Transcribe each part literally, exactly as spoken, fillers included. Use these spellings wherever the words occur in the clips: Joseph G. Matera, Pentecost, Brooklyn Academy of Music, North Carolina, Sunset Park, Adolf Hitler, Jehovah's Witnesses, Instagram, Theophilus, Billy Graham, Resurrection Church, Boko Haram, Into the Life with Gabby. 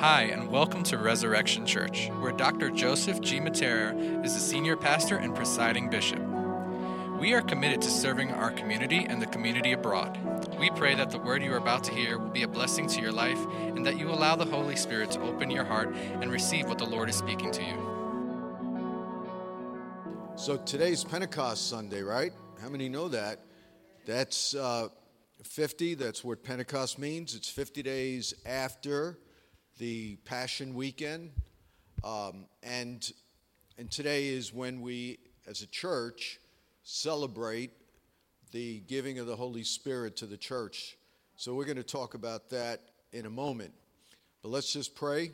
Hi, and welcome to Resurrection Church, where Doctor Joseph G. Matera is the senior pastor and presiding bishop. We are committed to serving our community and the community abroad. We pray that the word you are about to hear will be a blessing to your life and that you allow the Holy Spirit to open your heart and receive what the Lord is speaking to you. So today's Pentecost Sunday, right? How many know that? That's uh, fifty. That's what Pentecost means. It's fifty days after the Passion Weekend. Um, and and today is when we, as a church, celebrate the giving of the Holy Spirit to the church. So we're going to talk about that in a moment. But let's just pray.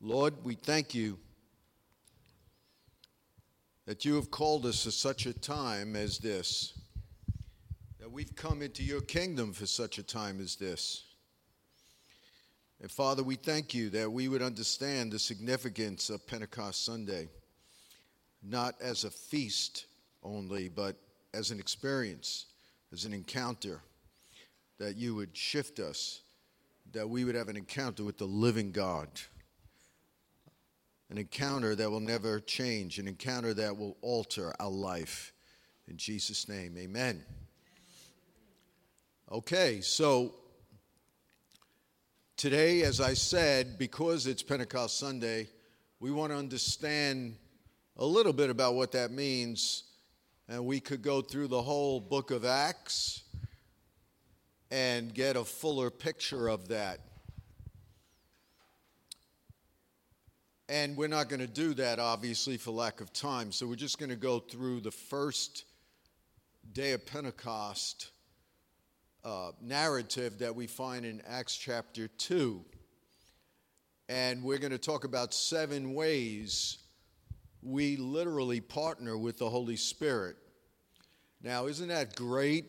Lord, we thank you that you have called us to such a time as this, that we've come into your kingdom for such a time as this. And Father, we thank you that we would understand the significance of Pentecost Sunday, not as a feast only, but as an experience, as an encounter, that you would shift us, that we would have an encounter with the living God, an encounter that will never change, an encounter that will alter our life. In Jesus' name, amen. Okay, so today, as I said, because it's Pentecost Sunday, we want to understand a little bit about what that means, and we could go through the whole book of Acts and get a fuller picture of that. And we're not going to do that, obviously, for lack of time, so we're just going to go through the first day of Pentecost Uh, narrative that we find in Acts chapter two. And we're going to talk about seven ways we literally partner with the Holy Spirit. Now, isn't that great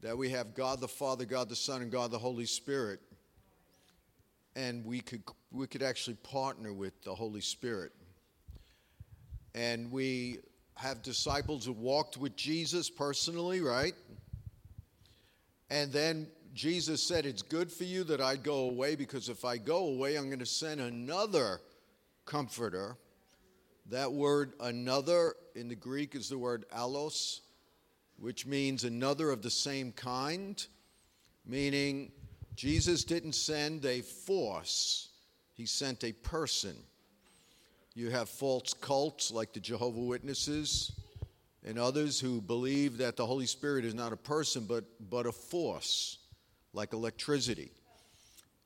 that we have God the Father, God the Son, and God the Holy Spirit? And we could we could actually partner with the Holy Spirit. And we have disciples who walked with Jesus personally, right? And then Jesus said, it's good for you that I go away, because if I go away, I'm going to send another comforter. That word another in the Greek is the word allos, which means another of the same kind, meaning Jesus didn't send a force. He sent a person. You have false cults like the Jehovah's Witnesses and others who believe that the Holy Spirit is not a person, but, but a force, like electricity.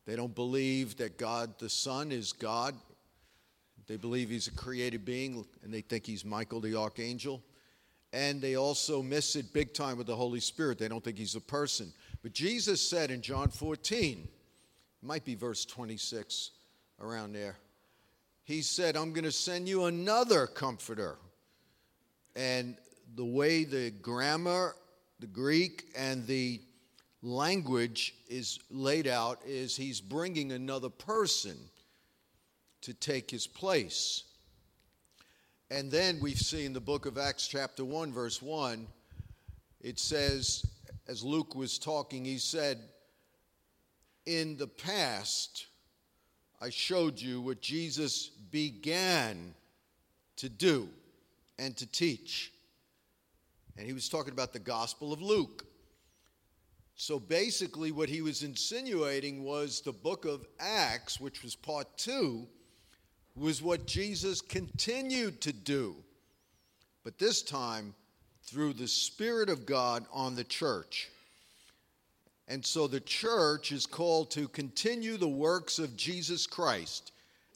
They don't believe that God the Son is God. They believe he's a created being, and they think he's Michael the Archangel. And they also miss it big time with the Holy Spirit. They don't think he's a person. But Jesus said in John fourteen, it might be verse twenty-six, around there, he said, I'm going to send you another comforter. And the way the grammar, the Greek, and the language is laid out is he's bringing another person to take his place. And then we've seen the book of Acts chapter one, verse one, it says, as Luke was talking, he said, in the past, I showed you what Jesus began to do and to teach. And he was talking about the Gospel of Luke. So basically what he was insinuating was the book of Acts, which was part two, was what Jesus continued to do, but this time through the Spirit of God on the church. And so the church is called to continue the works of Jesus Christ.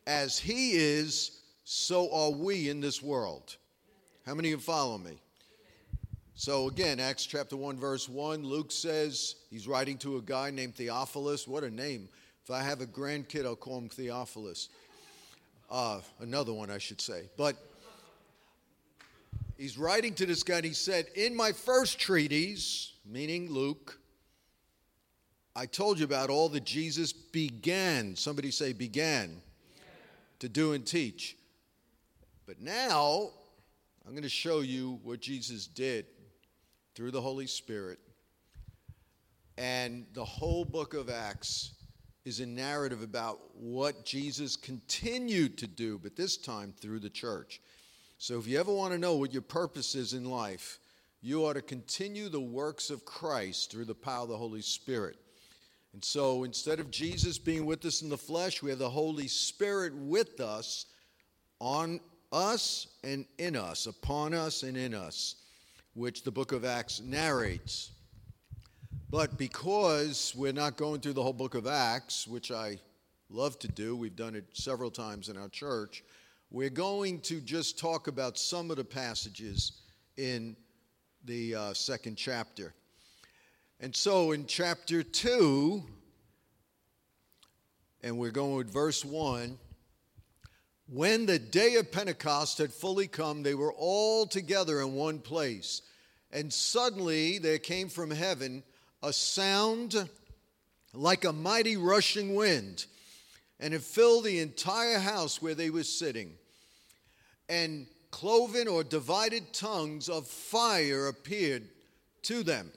As he is, so are we in this world. How many of you follow me? So again, Acts chapter one, verse one, Luke says, he's writing to a guy named Theophilus. What a name. If I have a grandkid, I'll call him Theophilus. Uh, another one, I should say. But he's writing to this guy, and he said, in my first treatise, meaning Luke, I told you about all that Jesus began, somebody say began, yeah. to do and teach. But now I'm going to show you what Jesus did through the Holy Spirit. And the whole book of Acts is a narrative about what Jesus continued to do, but this time through the church. So if you ever want to know what your purpose is in life, you ought to continue the works of Christ through the power of the Holy Spirit. And so instead of Jesus being with us in the flesh, we have the Holy Spirit with us, on us and in us, upon us and in us, which the book of Acts narrates. But because we're not going through the whole book of Acts, which I love to do, we've done it several times in our church, we're going to just talk about some of the passages in the uh, second chapter. And so in chapter two, and we're going with verse one, when the day of Pentecost had fully come, they were all together in one place. And suddenly there came from heaven a sound like a mighty rushing wind, and it filled the entire house where they were sitting. And cloven or divided tongues of fire appeared to them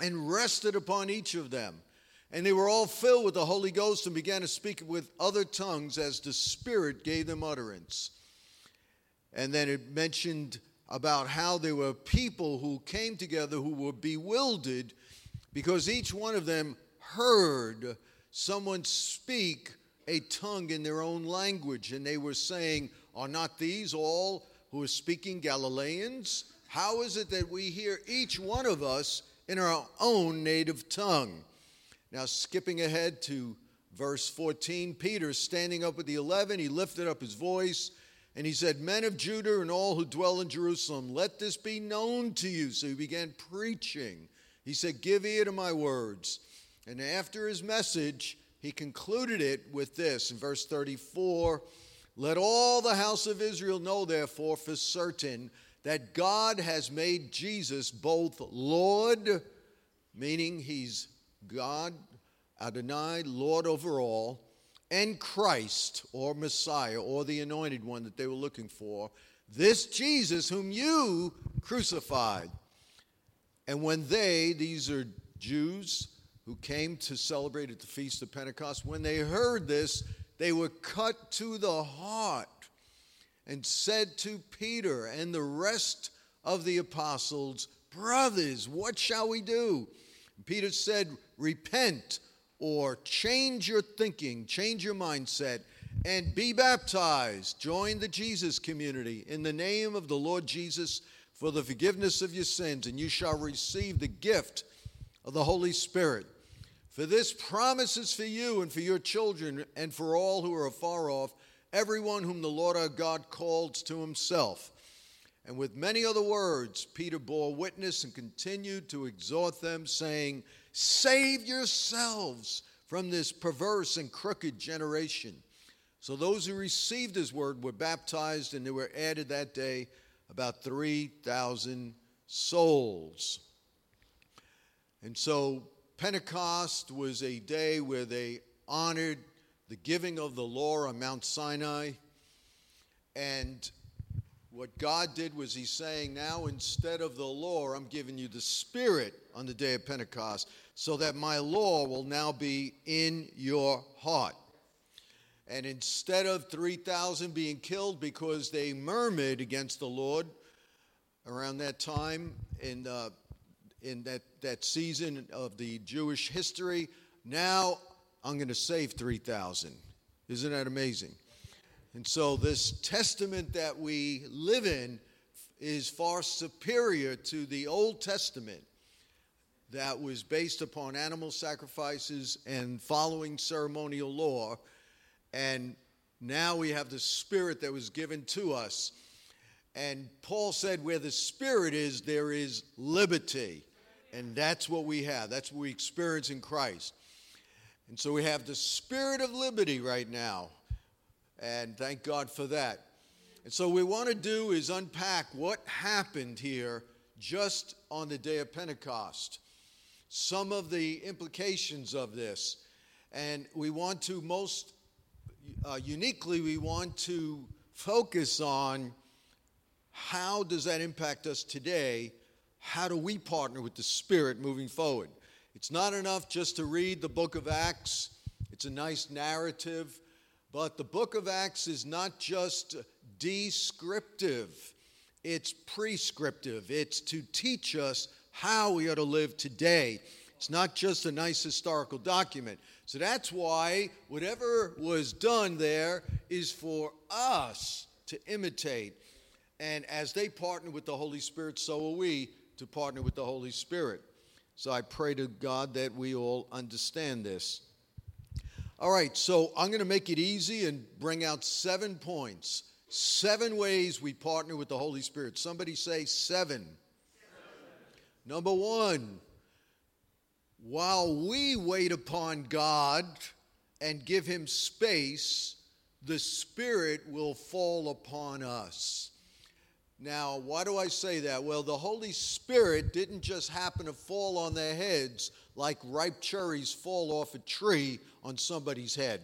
and rested upon each of them. And they were all filled with the Holy Ghost and began to speak with other tongues as the Spirit gave them utterance. And then it mentioned about how there were people who came together who were bewildered because each one of them heard someone speak a tongue in their own language. And they were saying, "Are not these all who are speaking Galileans? How is it that we hear each one of us in our own native tongue?" Now, skipping ahead to verse fourteen, Peter, standing up with the eleven, he lifted up his voice, and he said, "Men of Judah and all who dwell in Jerusalem, let this be known to you." So he began preaching. He said, "Give ear to my words." And after his message, he concluded it with this. In verse thirty-four, "Let all the house of Israel know, therefore, for certain that God has made Jesus both Lord," meaning he's God, Adonai, Lord over all, and Christ, or Messiah, or the Anointed One that they were looking for, "this Jesus whom you crucified." And when they, these are Jews who came to celebrate at the Feast of Pentecost, when they heard this, they were cut to the heart and said to Peter and the rest of the apostles, "Brothers, what shall we do?" Peter said, "Repent," or change your thinking, change your mindset, "and be baptized." Join the Jesus community in the name of the Lord Jesus for the forgiveness of your sins, and you shall receive the gift of the Holy Spirit. "For this promise is for you and for your children and for all who are afar off, everyone whom the Lord our God calls to himself." And with many other words, Peter bore witness and continued to exhort them, saying, "Save yourselves from this perverse and crooked generation." So those who received his word were baptized, and there were added that day about three thousand souls. And so Pentecost was a day where they honored the giving of the law on Mount Sinai. And what God did was he's saying, now instead of the law, I'm giving you the Spirit on the day of Pentecost so that my law will now be in your heart. And instead of three thousand being killed because they murmured against the Lord around that time in, uh, in that, that season of the Jewish history, now I'm going to save three thousand. Isn't that amazing? And so this testament that we live in is far superior to the Old Testament that was based upon animal sacrifices and following ceremonial law. And now we have the Spirit that was given to us. And Paul said, where the Spirit is, there is liberty. And that's what we have. That's what we experience in Christ. And so we have the Spirit of liberty right now. And thank God for that. And so what we want to do is unpack what happened here just on the day of Pentecost, some of the implications of this. And we want to most uh, uniquely, we want to focus on how does that impact us today? How do we partner with the Spirit moving forward? It's not enough just to read the book of Acts. It's a nice narrative, but the book of Acts is not just descriptive. It's prescriptive. It's to teach us how we ought to live today. It's not just a nice historical document. So that's why whatever was done there is for us to imitate. And as they partner with the Holy Spirit, so are we to partner with the Holy Spirit. So I pray to God that we all understand this. All right, so I'm going to make it easy and bring out seven points. Seven ways we partner with the Holy Spirit. Somebody say seven. Seven. Number one, while we wait upon God and give him space, the Spirit will fall upon us. Now, why do I say that? Well, the Holy Spirit didn't just happen to fall on their heads like ripe cherries fall off a tree on somebody's head.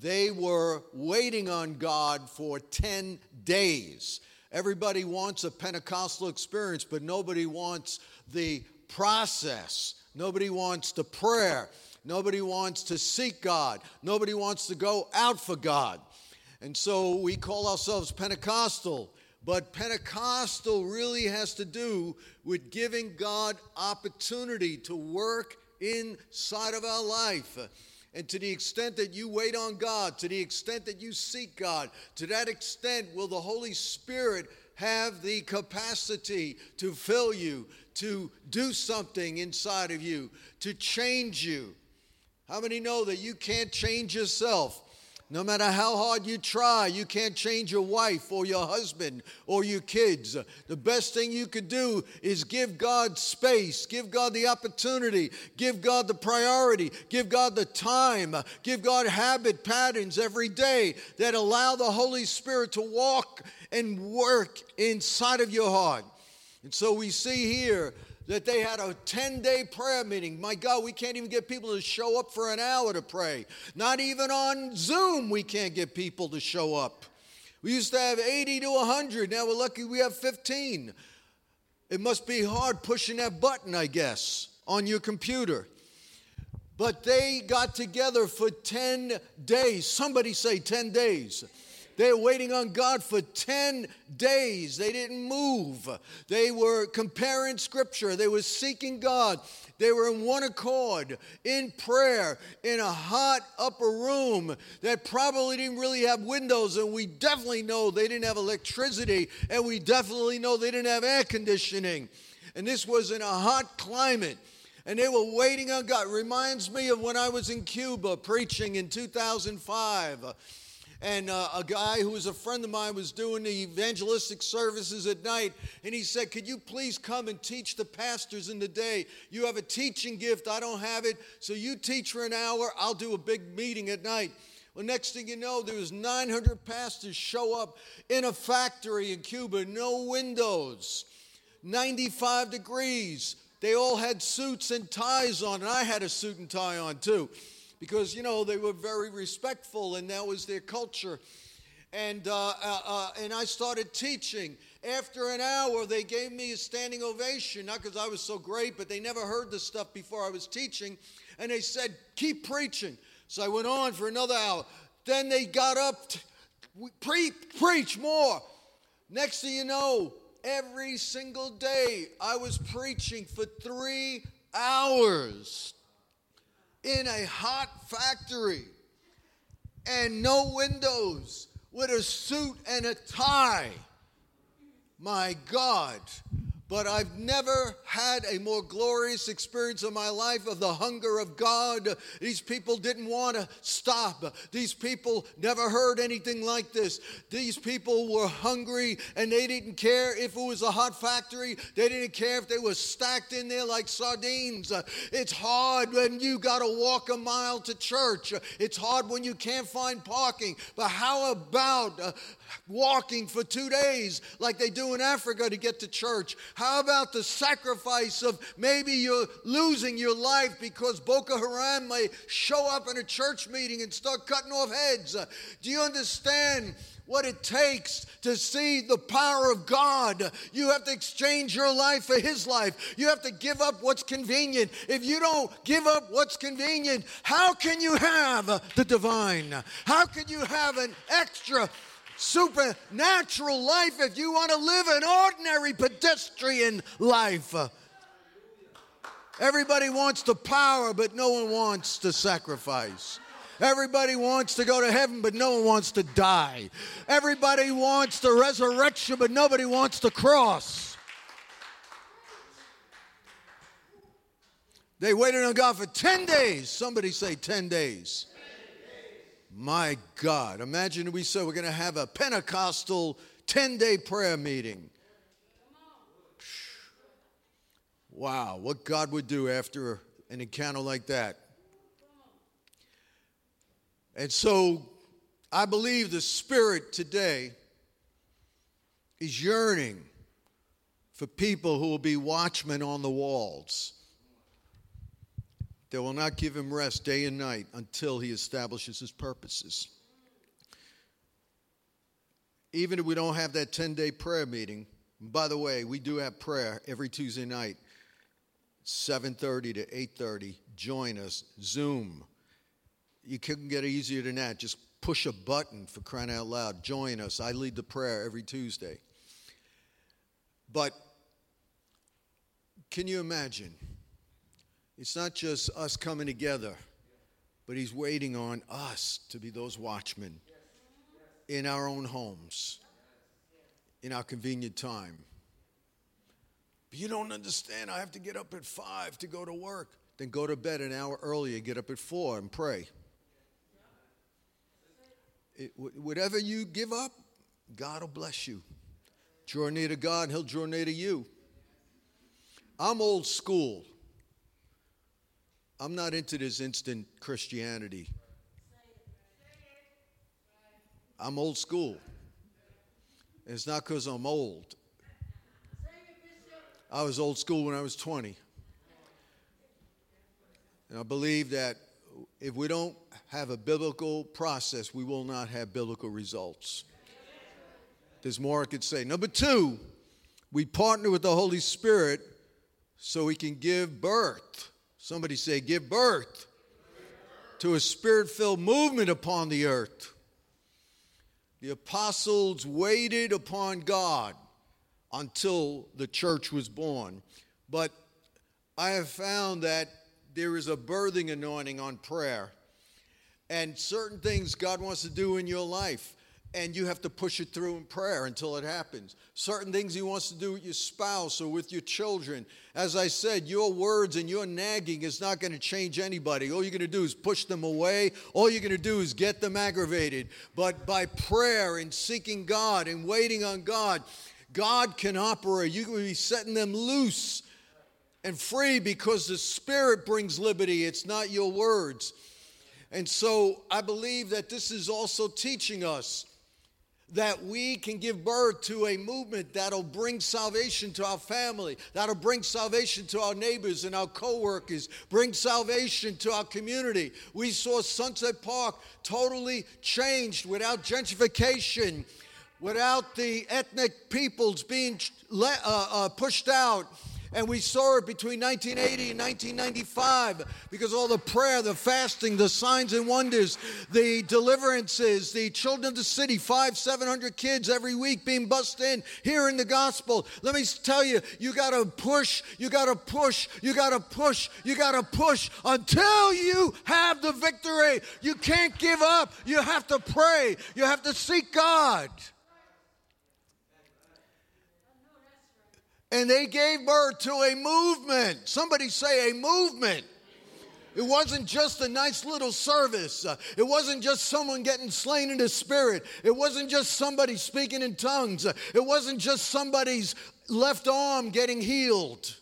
They were waiting on God for ten days. Everybody wants a Pentecostal experience, but nobody wants the process. Nobody wants the prayer. Nobody wants to seek God. Nobody wants to go out for God. And so we call ourselves Pentecostal. But Pentecostal really has to do with giving God opportunity to work inside of our life. And to the extent that you wait on God, to the extent that you seek God, to that extent will the Holy Spirit have the capacity to fill you, to do something inside of you, to change you. How many know that you can't change yourself? No matter how hard you try, you can't change your wife or your husband or your kids. The best thing you could do is give God space, give God the opportunity, give God the priority, give God the time, give God habit patterns every day that allow the Holy Spirit to walk and work inside of your heart. And so we see here that they had a ten-day prayer meeting. My God, we can't even get people to show up for an hour to pray. Not even on Zoom we can't get people to show up. We used to have eighty to one hundred. Now we're lucky we have fifteen. It must be hard pushing that button, I guess, on your computer. But they got together for ten days. Somebody say ten days. They were waiting on God for ten days. They didn't move. They were comparing scripture. They were seeking God. They were in one accord, in prayer, in a hot upper room that probably didn't really have windows. And we definitely know they didn't have electricity. And we definitely know they didn't have air conditioning. And this was in a hot climate. And they were waiting on God. Reminds me of when I was in Cuba preaching in two thousand five. And uh, a guy who was a friend of mine was doing the evangelistic services at night. And he said, could you please come and teach the pastors in the day? You have a teaching gift. I don't have it. So you teach for an hour. I'll do a big meeting at night. Well, next thing you know, there was nine hundred pastors show up in a factory in Cuba. No windows. ninety-five degrees. They all had suits and ties on. And I had a suit and tie on, too. Because, you know, they were very respectful, and that was their culture. And uh, uh, uh, and I started teaching. After an hour, they gave me a standing ovation, not because I was so great, but they never heard the stuff before I was teaching. And they said, keep preaching. So I went on for another hour. Then they got up, t- Pre- preach more. Next thing you know, every single day, I was preaching for three hours. In a hot factory and no windows with a suit and a tie. My God. But I've never had a more glorious experience in my life of the hunger of God. These people didn't want to stop. These people never heard anything like this. These people were hungry, and they didn't care if it was a hot factory. They didn't care if they were stacked in there like sardines. It's hard when you got to walk a mile to church. It's hard when you can't find parking. But how about walking for two days like they do in Africa to get to church? How about the sacrifice of maybe you're losing your life because Boko Haram may show up in a church meeting and start cutting off heads? Do you understand what it takes to see the power of God. You have to exchange your life for his life. You have to give up what's convenient. If you don't give up what's convenient, how can you have the divine? How can you have an extra supernatural life if you want to live an ordinary pedestrian life? Everybody wants the power, but no one wants the sacrifice. Everybody wants to go to heaven, but no one wants to die. Everybody wants the resurrection, but nobody wants the cross. They waited on God for ten days. Somebody say ten days. My God, imagine we said we're going to have a Pentecostal ten-day prayer meeting. Wow, what God would do after an encounter like that. And so I believe the Spirit today is yearning for people who will be watchmen on the walls. They will not give him rest day and night until he establishes his purposes. Even if we don't have that ten-day prayer meeting, by the way, we do have prayer every Tuesday night, seven thirty to eight thirty. Join us, Zoom. You couldn't get easier than that. Just push a button, for crying out loud. Join us. I lead the prayer every Tuesday. But can you imagine? It's not just us coming together, but he's waiting on us to be those watchmen in our own homes, in our convenient time. But you don't understand. I have to get up at five to go to work. Then go to bed an hour earlier, get up at four and pray. It, whatever you give up, God will bless you. Draw near to God, he'll draw near to you. I'm old school. I'm not into this instant Christianity. I'm old school. And it's not because I'm old. I was old school when I was twenty. And I believe that if we don't have a biblical process, we will not have biblical results. There's more I could say. Number two, we partner with the Holy Spirit so we can give birth. Somebody say, give birth to a spirit-filled movement upon the earth. The apostles waited upon God until the church was born. But I have found that there is a birthing anointing on prayer. And certain things God wants to do in your life, and you have to push it through in prayer until it happens. Certain things he wants to do with your spouse or with your children. As I said, your words and your nagging is not going to change anybody. All you're going to do is push them away. All you're going to do is get them aggravated. But by prayer and seeking God and waiting on God, God can operate. You can be setting them loose and free, because the Spirit brings liberty. It's not your words. And so I believe that this is also teaching us that we can give birth to a movement that'll bring salvation to our family, that'll bring salvation to our neighbors and our co-workers, bring salvation to our community. We saw Sunset Park totally changed without gentrification, without the ethnic peoples being uh, uh, pushed out. And we saw it between nineteen eighty and nineteen ninety-five, because all the prayer, the fasting, the signs and wonders, the deliverances, the children of the city, five, seven hundred kids every week being bussed in, hearing the gospel. Let me tell you, you got to push, you got to push, you got to push, you got to push until you have the victory. You can't give up. You have to pray. You have to seek God. And they gave birth to a movement. Somebody say a movement. It wasn't just a nice little service. It wasn't just someone getting slain in the spirit. It wasn't just somebody speaking in tongues. It wasn't just somebody's left arm getting healed.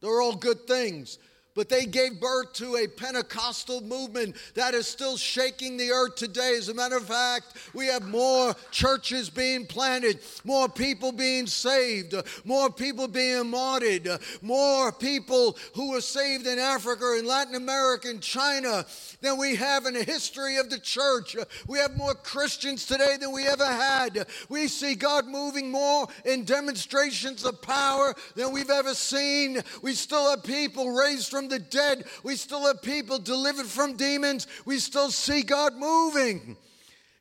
They're all good things. But they gave birth to a Pentecostal movement that is still shaking the earth today. As a matter of fact, we have more churches being planted, more people being saved, more people being martyred, more people who were saved in Africa, in Latin America, in China than we have in the history of the church. We have more Christians today than we ever had. We see God moving more in demonstrations of power than we've ever seen. We still have people raised from the dead. We still have people delivered from demons. We still see God moving.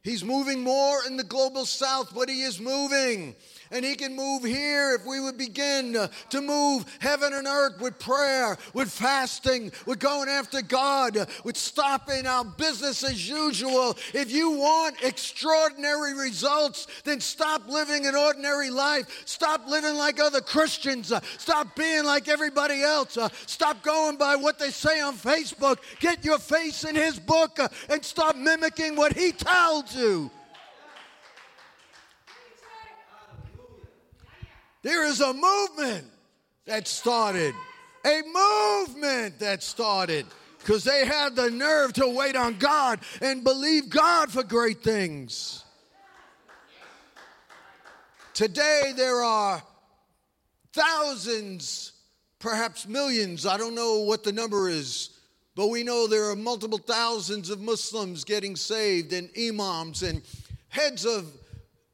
He's moving more in the global south, but he is moving. And he can move here if we would begin to move heaven and earth with prayer, with fasting, with going after God, with stopping our business as usual. If you want extraordinary results, then stop living an ordinary life. Stop living like other Christians. Stop being like everybody else. Stop going by what they say on Facebook. Get your face in his book and stop mimicking what he tells you. There is a movement that started, a movement that started because they had the nerve to wait on God and believe God for great things. Today there are thousands, perhaps millions, I don't know what the number is, but we know there are multiple thousands of Muslims getting saved and imams and heads of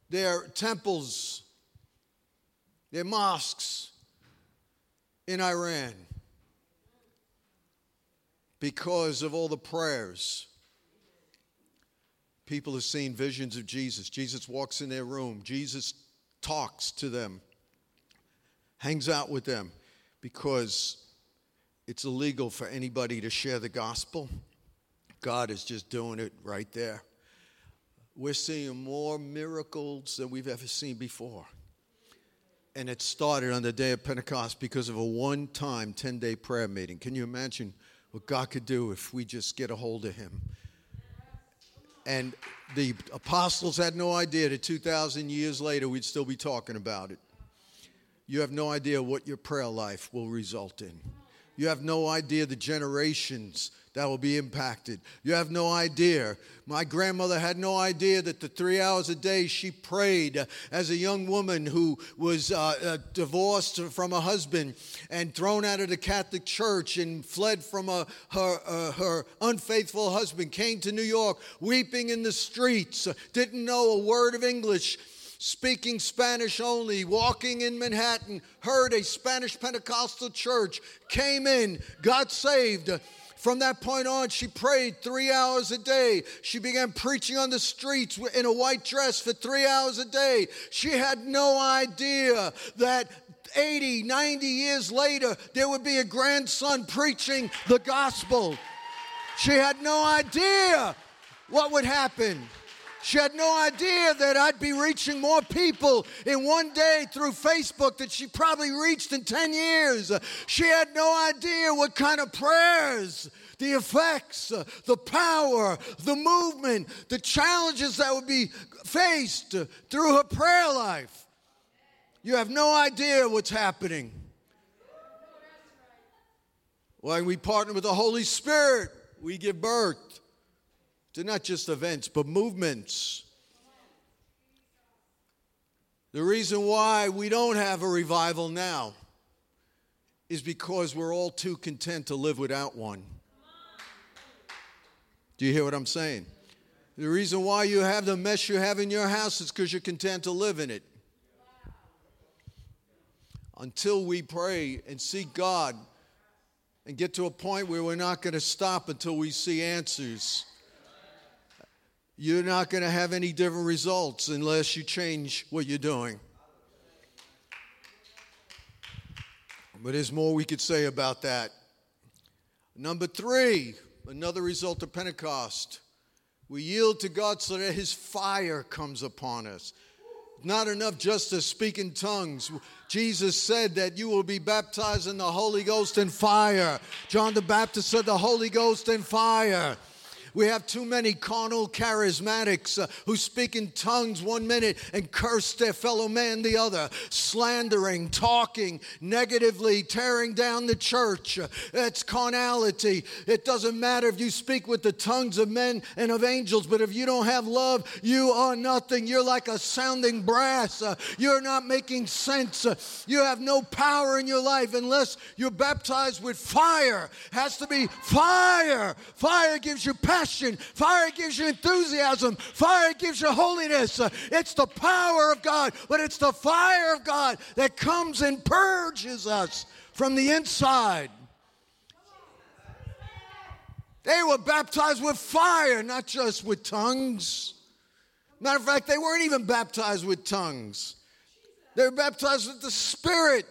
their temples, their mosques in Iran because of all the prayers. People have seen visions of Jesus. Jesus walks in their room. Jesus talks to them, hangs out with them because it's illegal for anybody to share the gospel. God is just doing it right there. We're seeing more miracles than we've ever seen before. And it started on the day of Pentecost because of a one-time ten-day prayer meeting. Can you imagine what God could do if we just get a hold of him? And the apostles had no idea that two thousand years later we'd still be talking about it. You have no idea what your prayer life will result in. You have no idea the generations that will be impacted. You have no idea. My grandmother had no idea that the three hours a day she prayed as a young woman who was uh, uh, divorced from a husband and thrown out of the Catholic Church and fled from a, her, uh, her unfaithful husband, came to New York weeping in the streets, didn't know a word of English, speaking Spanish only, walking in Manhattan, heard a Spanish Pentecostal church, came in, got saved. From that point on, she prayed three hours a day. She began preaching on the streets in a white dress for three hours a day. She had no idea that eighty, ninety years later, there would be a grandson preaching the gospel. She had no idea what would happen. She had no idea that I'd be reaching more people in one day through Facebook that she probably reached in ten years. She had no idea what kind of prayers, the effects, the power, the movement, the challenges that would be faced through her prayer life. You have no idea what's happening. When we partner with the Holy Spirit, we give birth. They're not just events, but movements. The reason why we don't have a revival now is because we're all too content to live without one. Do you hear what I'm saying? The reason why you have the mess you have in your house is because you're content to live in it. Until we pray and seek God and get to a point where we're not going to stop until we see answers, you're not going to have any different results unless you change what you're doing. But there's more we could say about that. Number three, another result of Pentecost. We yield to God so that his fire comes upon us. Not enough just to speak in tongues. Jesus said that you will be baptized in the Holy Ghost and fire. John the Baptist said the Holy Ghost and fire. We have too many carnal charismatics uh, who speak in tongues one minute and curse their fellow man the other, slandering, talking negatively, tearing down the church. That's carnality. It doesn't matter if you speak with the tongues of men and of angels, but if you don't have love, you are nothing. You're like a sounding brass. Uh, you're not making sense. Uh, you have no power in your life unless you're baptized with fire. It has to be fire. Fire gives you power. Passion. Fire gives you enthusiasm. Fire gives you holiness. It's the power of God, but it's the fire of God that comes and purges us from the inside. They were baptized with fire, not just with tongues. Matter of fact, they weren't even baptized with tongues. They were baptized with the Spirit.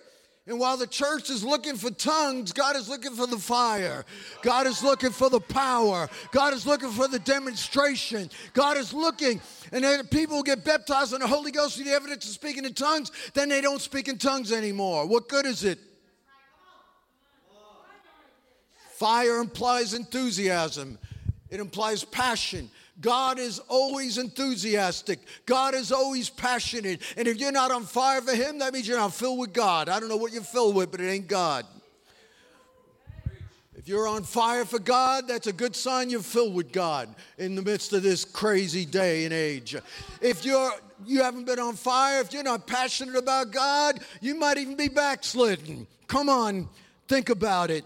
And while the church is looking for tongues, God is looking for the fire. God is looking for the power. God is looking for the demonstration. God is looking. And then people get baptized in the Holy Ghost with the evidence of speaking in tongues. Then they don't speak in tongues anymore. What good is it? Fire implies enthusiasm. It implies passion. God is always enthusiastic. God is always passionate. And if you're not on fire for him, that means you're not filled with God. I don't know what you're filled with, but it ain't God. If you're on fire for God, that's a good sign you're filled with God in the midst of this crazy day and age. If you're, you haven't been on fire, if you're not passionate about God, you might even be backslidden. Come on, think about it.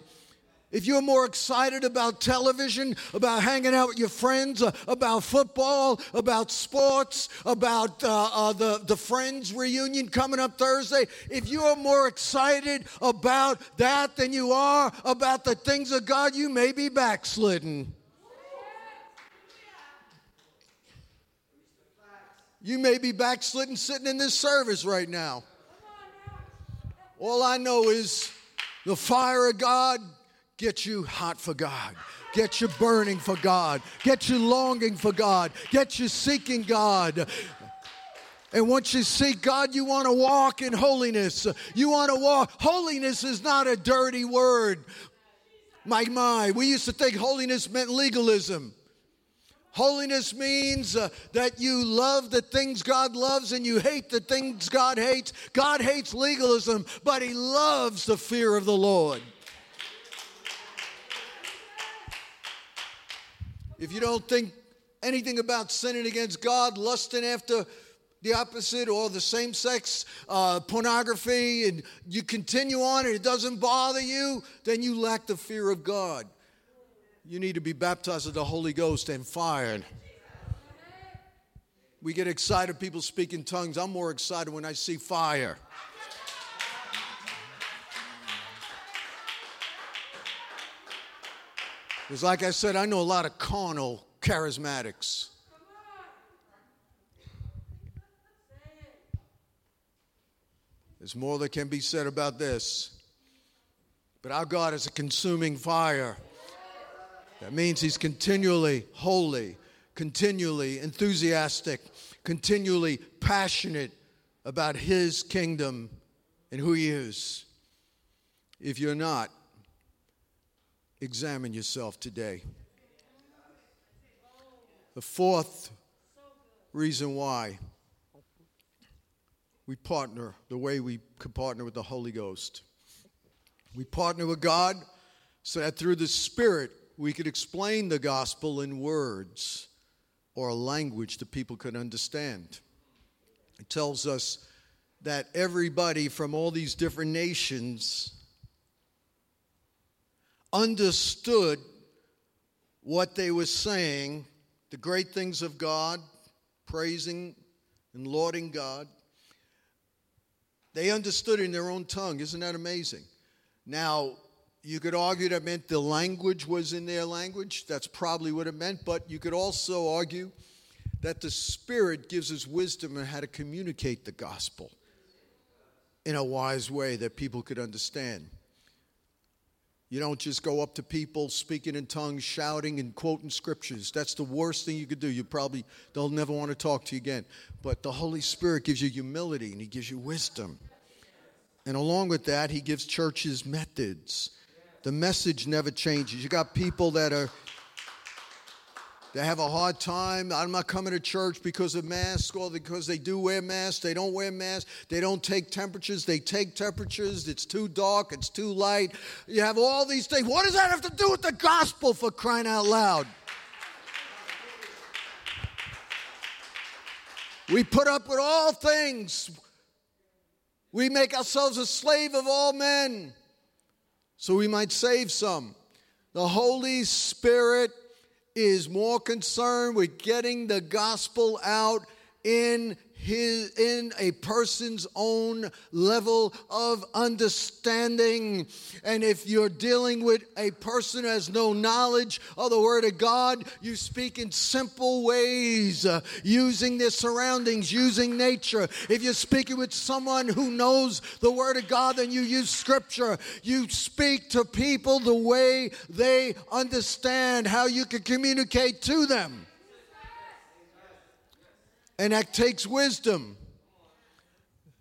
If you're more excited about television, about hanging out with your friends, uh, about football, about sports, about uh, uh, the, the Friends reunion coming up Thursday, if you're more excited about that than you are about the things of God, you may be backslidden. You may be backslidden sitting in this service right now. All I know is the fire of God get you hot for God. Get you burning for God. Get you longing for God. Get you seeking God. And once you seek God, you want to walk in holiness. You want to walk. Holiness is not a dirty word. My, my. We used to think holiness meant legalism. Holiness means uh, that you love the things God loves and you hate the things God hates. God hates legalism, but he loves the fear of the Lord. If you don't think anything about sinning against God, lusting after the opposite or the same sex, uh, pornography, and you continue on and it doesn't bother you, then you lack the fear of God. You need to be baptized with the Holy Ghost and fired. We get excited, people speak in tongues. I'm more excited when I see fire. Because like I said, I know a lot of carnal charismatics. There's more that can be said about this. But our God is a consuming fire. That means he's continually holy, continually enthusiastic, continually passionate about his kingdom and who he is. If you're not, examine yourself today. The fourth reason why we partner the way we could partner with the Holy Ghost. We partner with God so that through the Spirit we could explain the gospel in words or a language that people could understand. It tells us that everybody from all these different nations understood what they were saying, the great things of God, praising and lauding God. They understood in their own tongue. Isn't that amazing? Now, you could argue that meant the language was in their language. That's probably what it meant. But you could also argue that the Spirit gives us wisdom on how to communicate the gospel in a wise way that people could understand. You don't just go up to people speaking in tongues, shouting and quoting scriptures. That's the worst thing you could do. You probably, they'll never want to talk to you again. But the Holy Spirit gives you humility and he gives you wisdom. And along with that, he gives churches methods. The message never changes. You got people that are They have a hard time. I'm not coming to church because of masks, or because they do wear masks. They don't wear masks. They don't take temperatures. They take temperatures. It's too dark. It's too light. You have all these things. What does that have to do with the gospel, for crying out loud? We put up with all things. We make ourselves a slave of all men, so we might save some. The Holy Spirit is more concerned with getting the gospel out in his in a person's own level of understanding. And if you're dealing with a person who has no knowledge of the Word of God, you speak in simple ways, uh, using their surroundings, using nature. If you're speaking with someone who knows the Word of God, then you use Scripture. You speak to people the way they understand, how you can communicate to them. And that takes wisdom.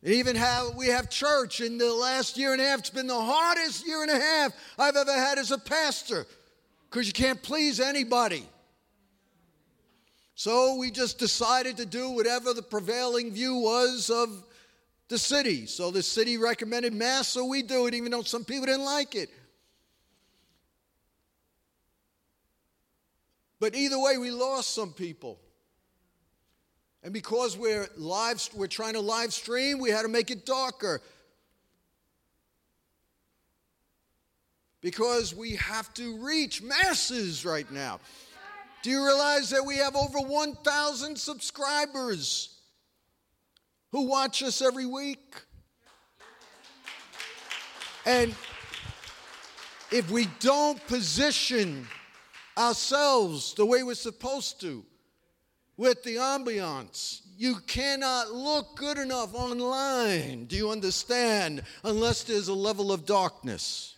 Even how we have church in the last year and a half, it's been the hardest year and a half I've ever had as a pastor, because you can't please anybody. So we just decided to do whatever the prevailing view was of the city. So the city recommended mass, so we do it, even though some people didn't like it. But either way, we lost some people. And because we're live, we're trying to live stream, we had to make it darker. Because we have to reach masses right now. Do you realize that we have over one thousand subscribers who watch us every week? And if we don't position ourselves the way we're supposed to, with the ambiance, you cannot look good enough online, do you understand, unless there's a level of darkness.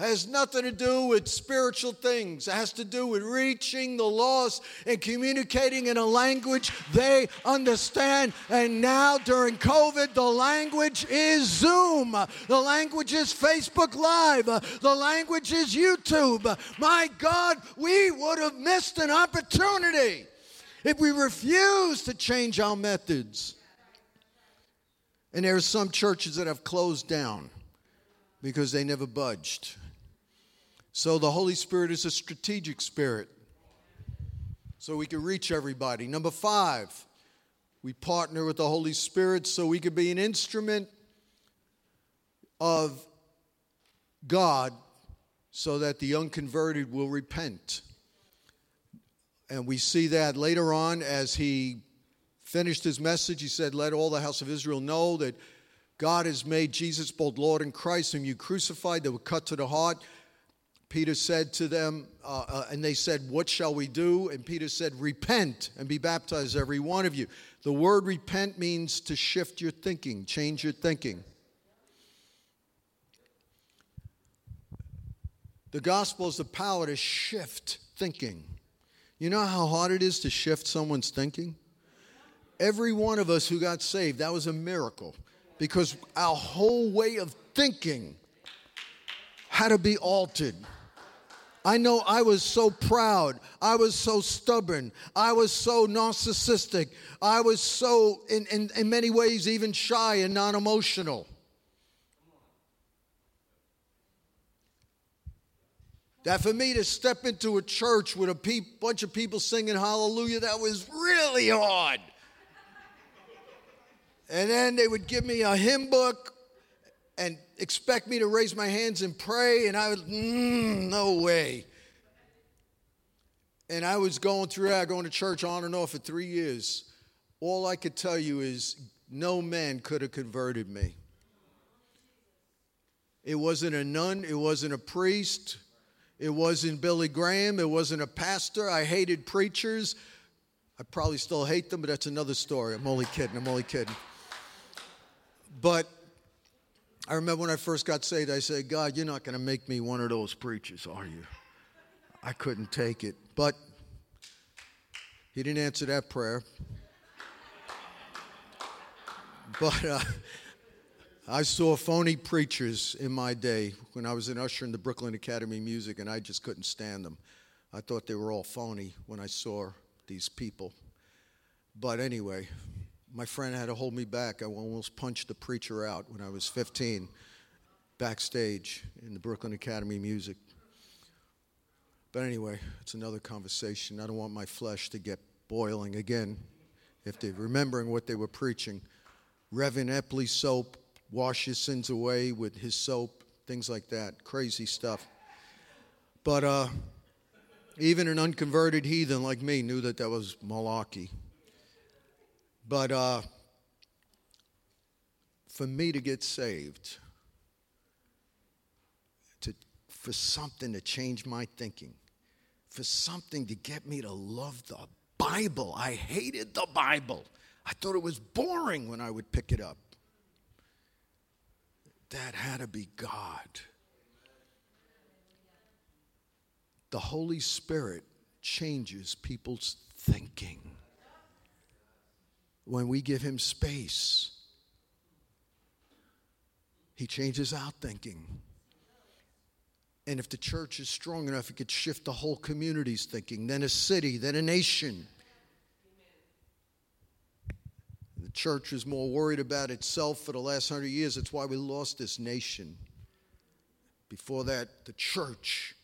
It has nothing to do with spiritual things. It has to do with reaching the lost and communicating in a language they understand. And now during COVID, the language is Zoom. The language is Facebook Live. The language is YouTube. My God, we would have missed an opportunity if we refused to change our methods. And there are some churches that have closed down because they never budged. So the Holy Spirit is a strategic spirit, so we can reach everybody. Number five, we partner with the Holy Spirit so we can be an instrument of God so that the unconverted will repent. And we see that later on as he finished his message. He said, "Let all the house of Israel know that God has made Jesus both Lord and Christ, whom you crucified." They were cut to the heart. Peter said to them, uh, uh, and they said, "What shall we do?" And Peter said, "Repent and be baptized, every one of you." The word repent means to shift your thinking, change your thinking. The gospel is the power to shift thinking. You know how hard it is to shift someone's thinking? Every one of us who got saved, that was a miracle, because our whole way of thinking had to be altered. I know I was so proud. I was so stubborn. I was so narcissistic. I was so, in, in, in many ways, even shy and non-emotional. That for me to step into a church with a pe- bunch of people singing hallelujah, that was really hard. And then they would give me a hymn book and expect me to raise my hands and pray, and I was, mm, no way. And I was going through that, going to church on and off for three years. All I could tell you is no man could have converted me. It wasn't a nun. It wasn't a priest. It wasn't Billy Graham. It wasn't a pastor. I hated preachers. I probably still hate them, but that's another story. I'm only kidding. I'm only kidding. But I remember when I first got saved, I said, "God, you're not going to make me one of those preachers, are you?" I couldn't take it. But he didn't answer that prayer. But uh, I saw phony preachers in my day when I was an usher in the Brooklyn Academy of Music, and I just couldn't stand them. I thought they were all phony when I saw these people. But anyway, my friend had to hold me back. I almost punched the preacher out when I was fifteen, backstage in the Brooklyn Academy of Music. But anyway, it's another conversation. I don't want my flesh to get boiling again if they're remembering what they were preaching. Reverend Epley's soap, wash your sins away with his soap, things like that, crazy stuff. But uh, even an unconverted heathen like me knew that that was malarkey. But uh, for me to get saved, to for something to change my thinking, for something to get me to love the Bible. I hated the Bible. I thought it was boring when I would pick it up. That had to be God. The Holy Spirit changes people's thinking when we give him space. He changes our thinking. And if the church is strong enough, it could shift the whole community's thinking, then a city, then a nation. The church is more worried about itself for the last hundred years. That's why we lost this nation. Before that, the church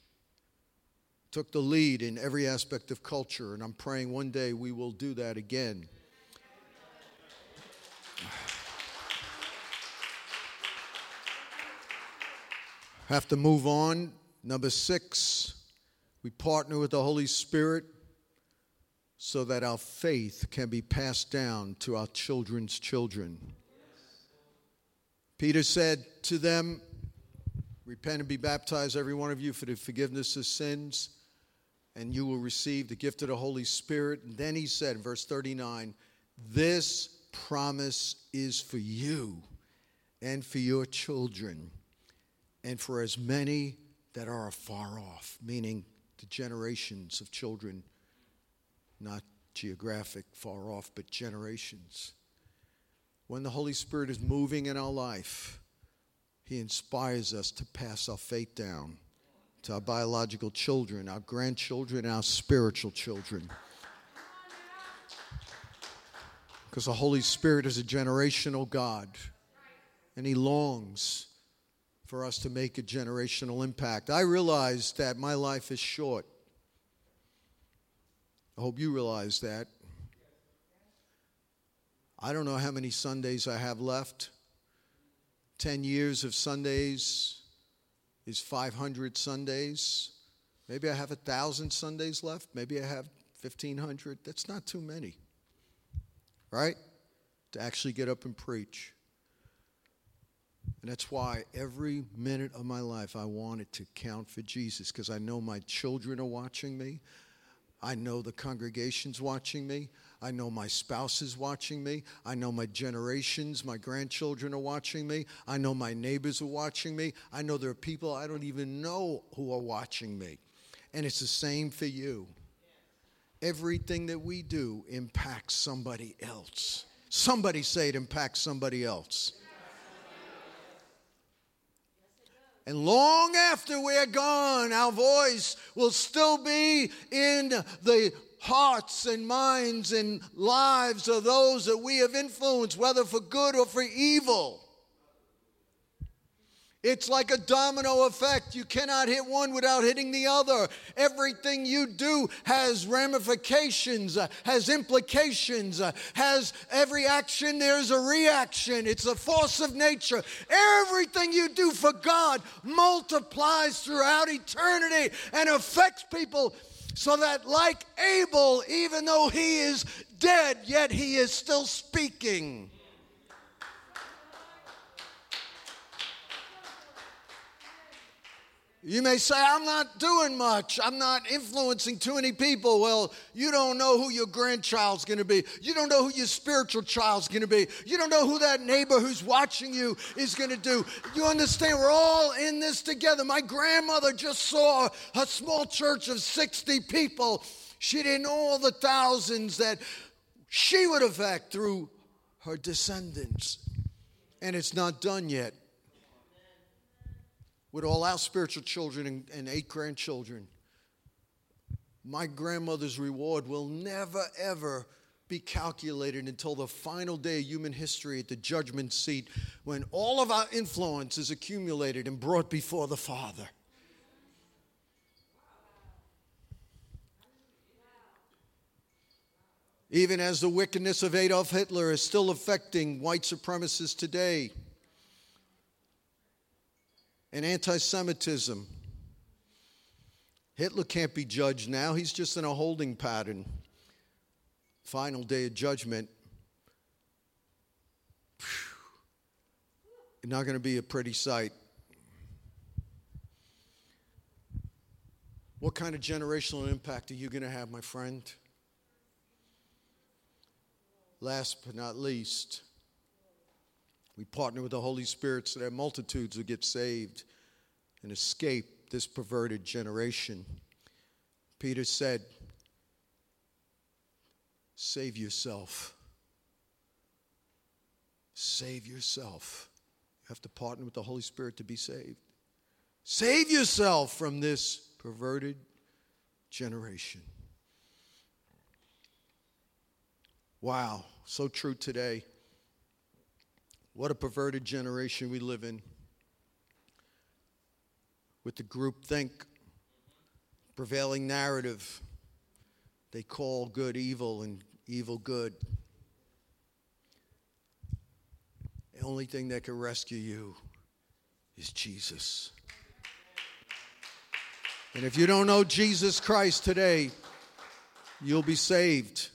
took the lead in every aspect of culture, and I'm praying one day we will do that again. Have to move on. Number six, we partner with the Holy Spirit so that our faith can be passed down to our children's children. Yes. Peter said to them, repent and be baptized, every one of you, for the forgiveness of sins, and you will receive the gift of the Holy Spirit. And then he said, in verse thirty-nine, this promise is for you and for your children and for as many that are afar off, meaning the generations of children, not geographic, far off, but generations. When the Holy Spirit is moving in our life, he inspires us to pass our faith down to our biological children, our grandchildren, our spiritual children. Because the Holy Spirit is a generational God, and he longs for us to make a generational impact. I realize that my life is short. I hope you realize that. I don't know how many Sundays I have left. Ten years of Sundays is five hundred Sundays. Maybe I have one thousand Sundays left. Maybe I have fifteen hundred. That's not too many, right? To actually get up and preach. And that's why every minute of my life I wanted to count for Jesus, because I know my children are watching me. I know the congregation's watching me. I know my spouse is watching me. I know my generations, my grandchildren are watching me. I know my neighbors are watching me. I know there are people I don't even know who are watching me. And it's the same for you. Everything that we do impacts somebody else. Somebody say it impacts somebody else. And long after we're gone, our voice will still be in the hearts and minds and lives of those that we have influenced, whether for good or for evil. It's like a domino effect. You cannot hit one without hitting the other. Everything you do has ramifications, has implications, has every action, there's a reaction. It's a force of nature. Everything you do for God multiplies throughout eternity and affects people so that, like Abel, even though he is dead, yet he is still speaking. You may say, I'm not doing much. I'm not influencing too many people. Well, you don't know who your grandchild's going to be. You don't know who your spiritual child's going to be. You don't know who that neighbor who's watching you is going to do. You understand, we're all in this together. My grandmother just saw a small church of sixty people. She didn't know all the thousands that she would affect through her descendants. And it's not done yet. With all our spiritual children and, and eight grandchildren, my grandmother's reward will never, ever be calculated until the final day of human history at the judgment seat, when all of our influence is accumulated and brought before the Father. Even as the wickedness of Adolf Hitler is still affecting white supremacists today, and anti-Semitism, Hitler can't be judged now. He's just in a holding pattern. Final day of judgment. It's not going to be a pretty sight. What kind of generational impact are you going to have, my friend? Last but not least, we partner with the Holy Spirit so that multitudes will get saved and escape this perverted generation. Peter said, save yourself. Save yourself. You have to partner with the Holy Spirit to be saved. Save yourself from this perverted generation. Wow, so true today. What a perverted generation we live in, with the groupthink, prevailing narrative. They call good evil and evil good. The only thing that can rescue you is Jesus. And if you don't know Jesus Christ today, you'll be saved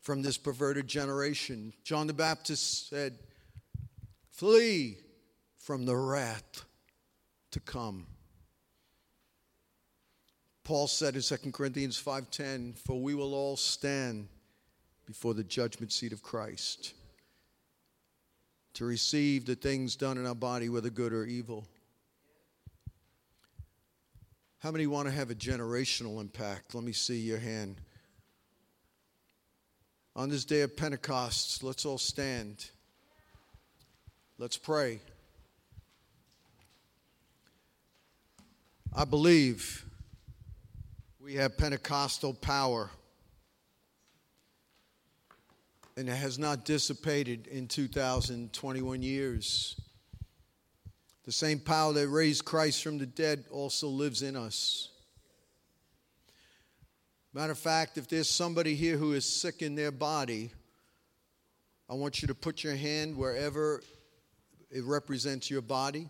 from this perverted generation. John the Baptist said, flee from the wrath to come. Paul said in Second Corinthians five ten, for we will all stand before the judgment seat of Christ to receive the things done in our body, whether good or evil. How many want to have a generational impact? Let me see your hand. On this day of Pentecost, let's all stand. Let's pray. I believe we have Pentecostal power, and it has not dissipated in two thousand twenty-one years. The same power that raised Christ from the dead also lives in us. Matter of fact, if there's somebody here who is sick in their body, I want you to put your hand wherever it represents your body.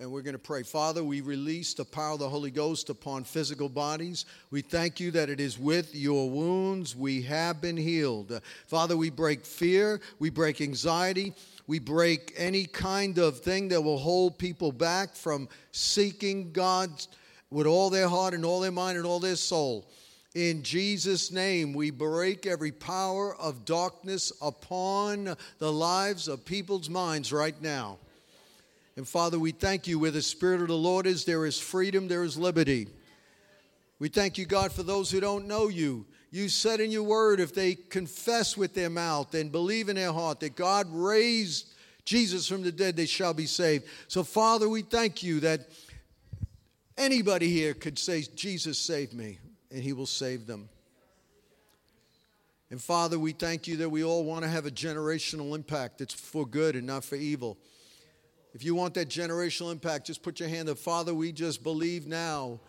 And we're going to pray. Father, we release the power of the Holy Ghost upon physical bodies. We thank you that it is with your wounds we have been healed. Father, we break fear. We break anxiety. We break any kind of thing that will hold people back from seeking God's with all their heart and all their mind and all their soul. In Jesus' name, we break every power of darkness upon the lives of people's minds right now. And Father, we thank you where the Spirit of the Lord is, there is freedom, there is liberty. We thank you, God, for those who don't know you. You said in your word, if they confess with their mouth and believe in their heart that God raised Jesus from the dead, they shall be saved. So, Father, we thank you that anybody here could say, Jesus, save me, and he will save them. And Father, we thank you that we all want to have a generational impact that's for good and not for evil. If you want that generational impact, just put your hand up. Father, we just believe now,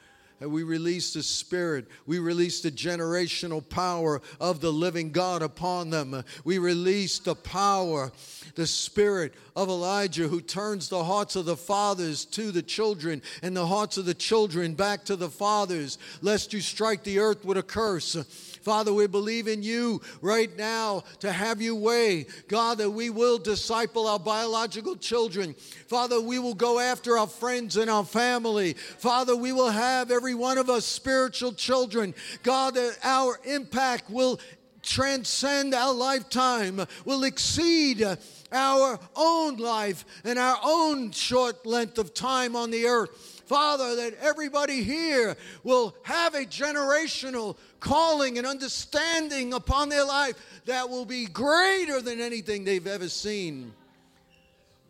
and we release the Spirit. We release the generational power of the living God upon them. We release the power, the Spirit of Elijah, who turns the hearts of the fathers to the children and the hearts of the children back to the fathers, lest you strike the earth with a curse. Father, we believe in you right now to have your way. God, that we will disciple our biological children. Father, we will go after our friends and our family. Father, we will have every one of us spiritual children. God, that our impact will transcend our lifetime, will exceed our own life and our own short length of time on the earth. Father, that everybody here will have a generational calling and understanding upon their life that will be greater than anything they've ever seen.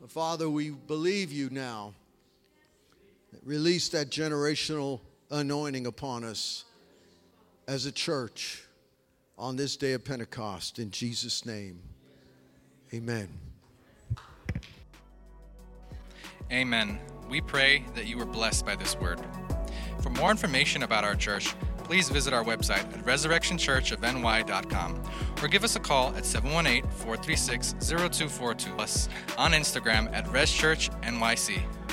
Father, we believe you now. Release that generational anointing upon us as a church on this day of Pentecost. In Jesus' name, amen. Amen. We pray that you were blessed by this word. For more information about our church, please visit our website at resurrection church of n y dot com or give us a call at seven one eight, four three six, zero two four two, plus on Instagram at reschurchnyc.